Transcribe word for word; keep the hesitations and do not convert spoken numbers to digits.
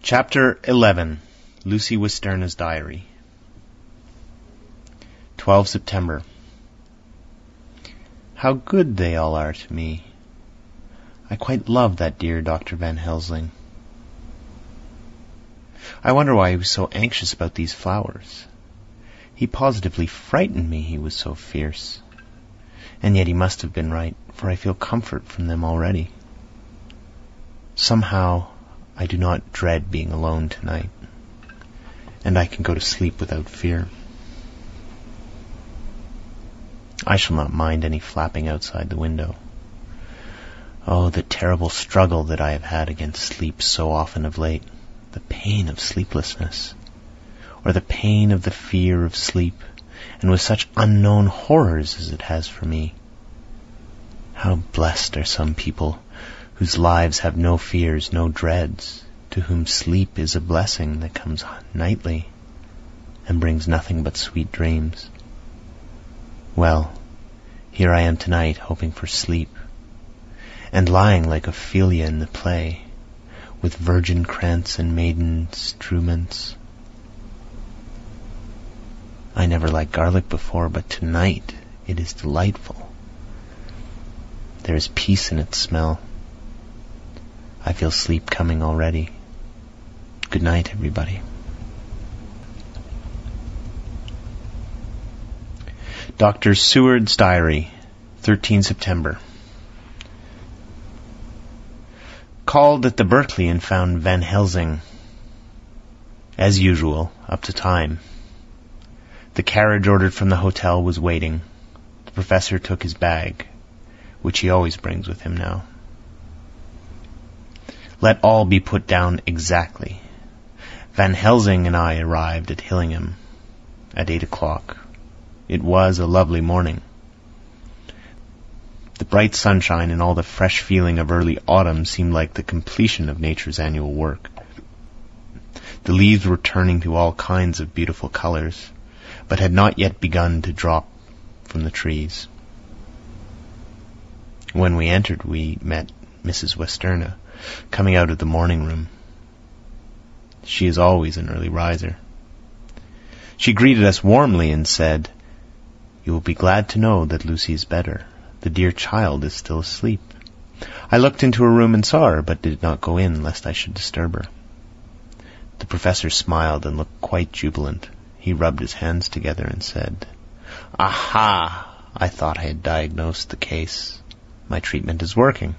Chapter eleven. Lucy Westenra's Diary. Twelfth September. How good they all are to me. I quite love that dear Doctor Van Helsing. I wonder why he was so anxious about these flowers. He positively frightened me, he was so fierce. And yet he must have been right, for I feel comfort from them already. Somehow I do not dread being alone tonight, and I can go to sleep without fear. I shall not mind any flapping outside the window. Oh, the terrible struggle that I have had against sleep so often of late, the pain of sleeplessness, or the pain of the fear of sleep, and with such unknown horrors as it has for me. How blessed are some people whose lives have no fears, no dreads, to whom sleep is a blessing that comes nightly and brings nothing but sweet dreams. Well, here I am tonight, hoping for sleep, and lying like Ophelia in the play, with virgin krantz and maiden struments. I never liked garlic before, but tonight it is delightful. There is peace in its smell. I feel sleep coming already. Good night, everybody. Doctor Seward's Diary, thirteenth September. Called at the Berkeley and found Van Helsing, as usual, up to time. The carriage ordered from the hotel was waiting. The professor took his bag, which he always brings with him now. Let all be put down exactly. Van Helsing and I arrived at Hillingham at eight o'clock. It was a lovely morning. The bright sunshine and all the fresh feeling of early autumn seemed like the completion of nature's annual work. The leaves were turning to all kinds of beautiful colors, but had not yet begun to drop from the trees. When we entered, we met Missus Westenra, coming out of the morning room. She is always an early riser. She greeted us warmly and said, "You will be glad to know that Lucy is better. The dear child is still asleep." I looked into her room and saw her, but did not go in lest I should disturb her. The professor smiled and looked quite jubilant. He rubbed his hands together and said, "Aha! I thought I had diagnosed the case. My treatment is working."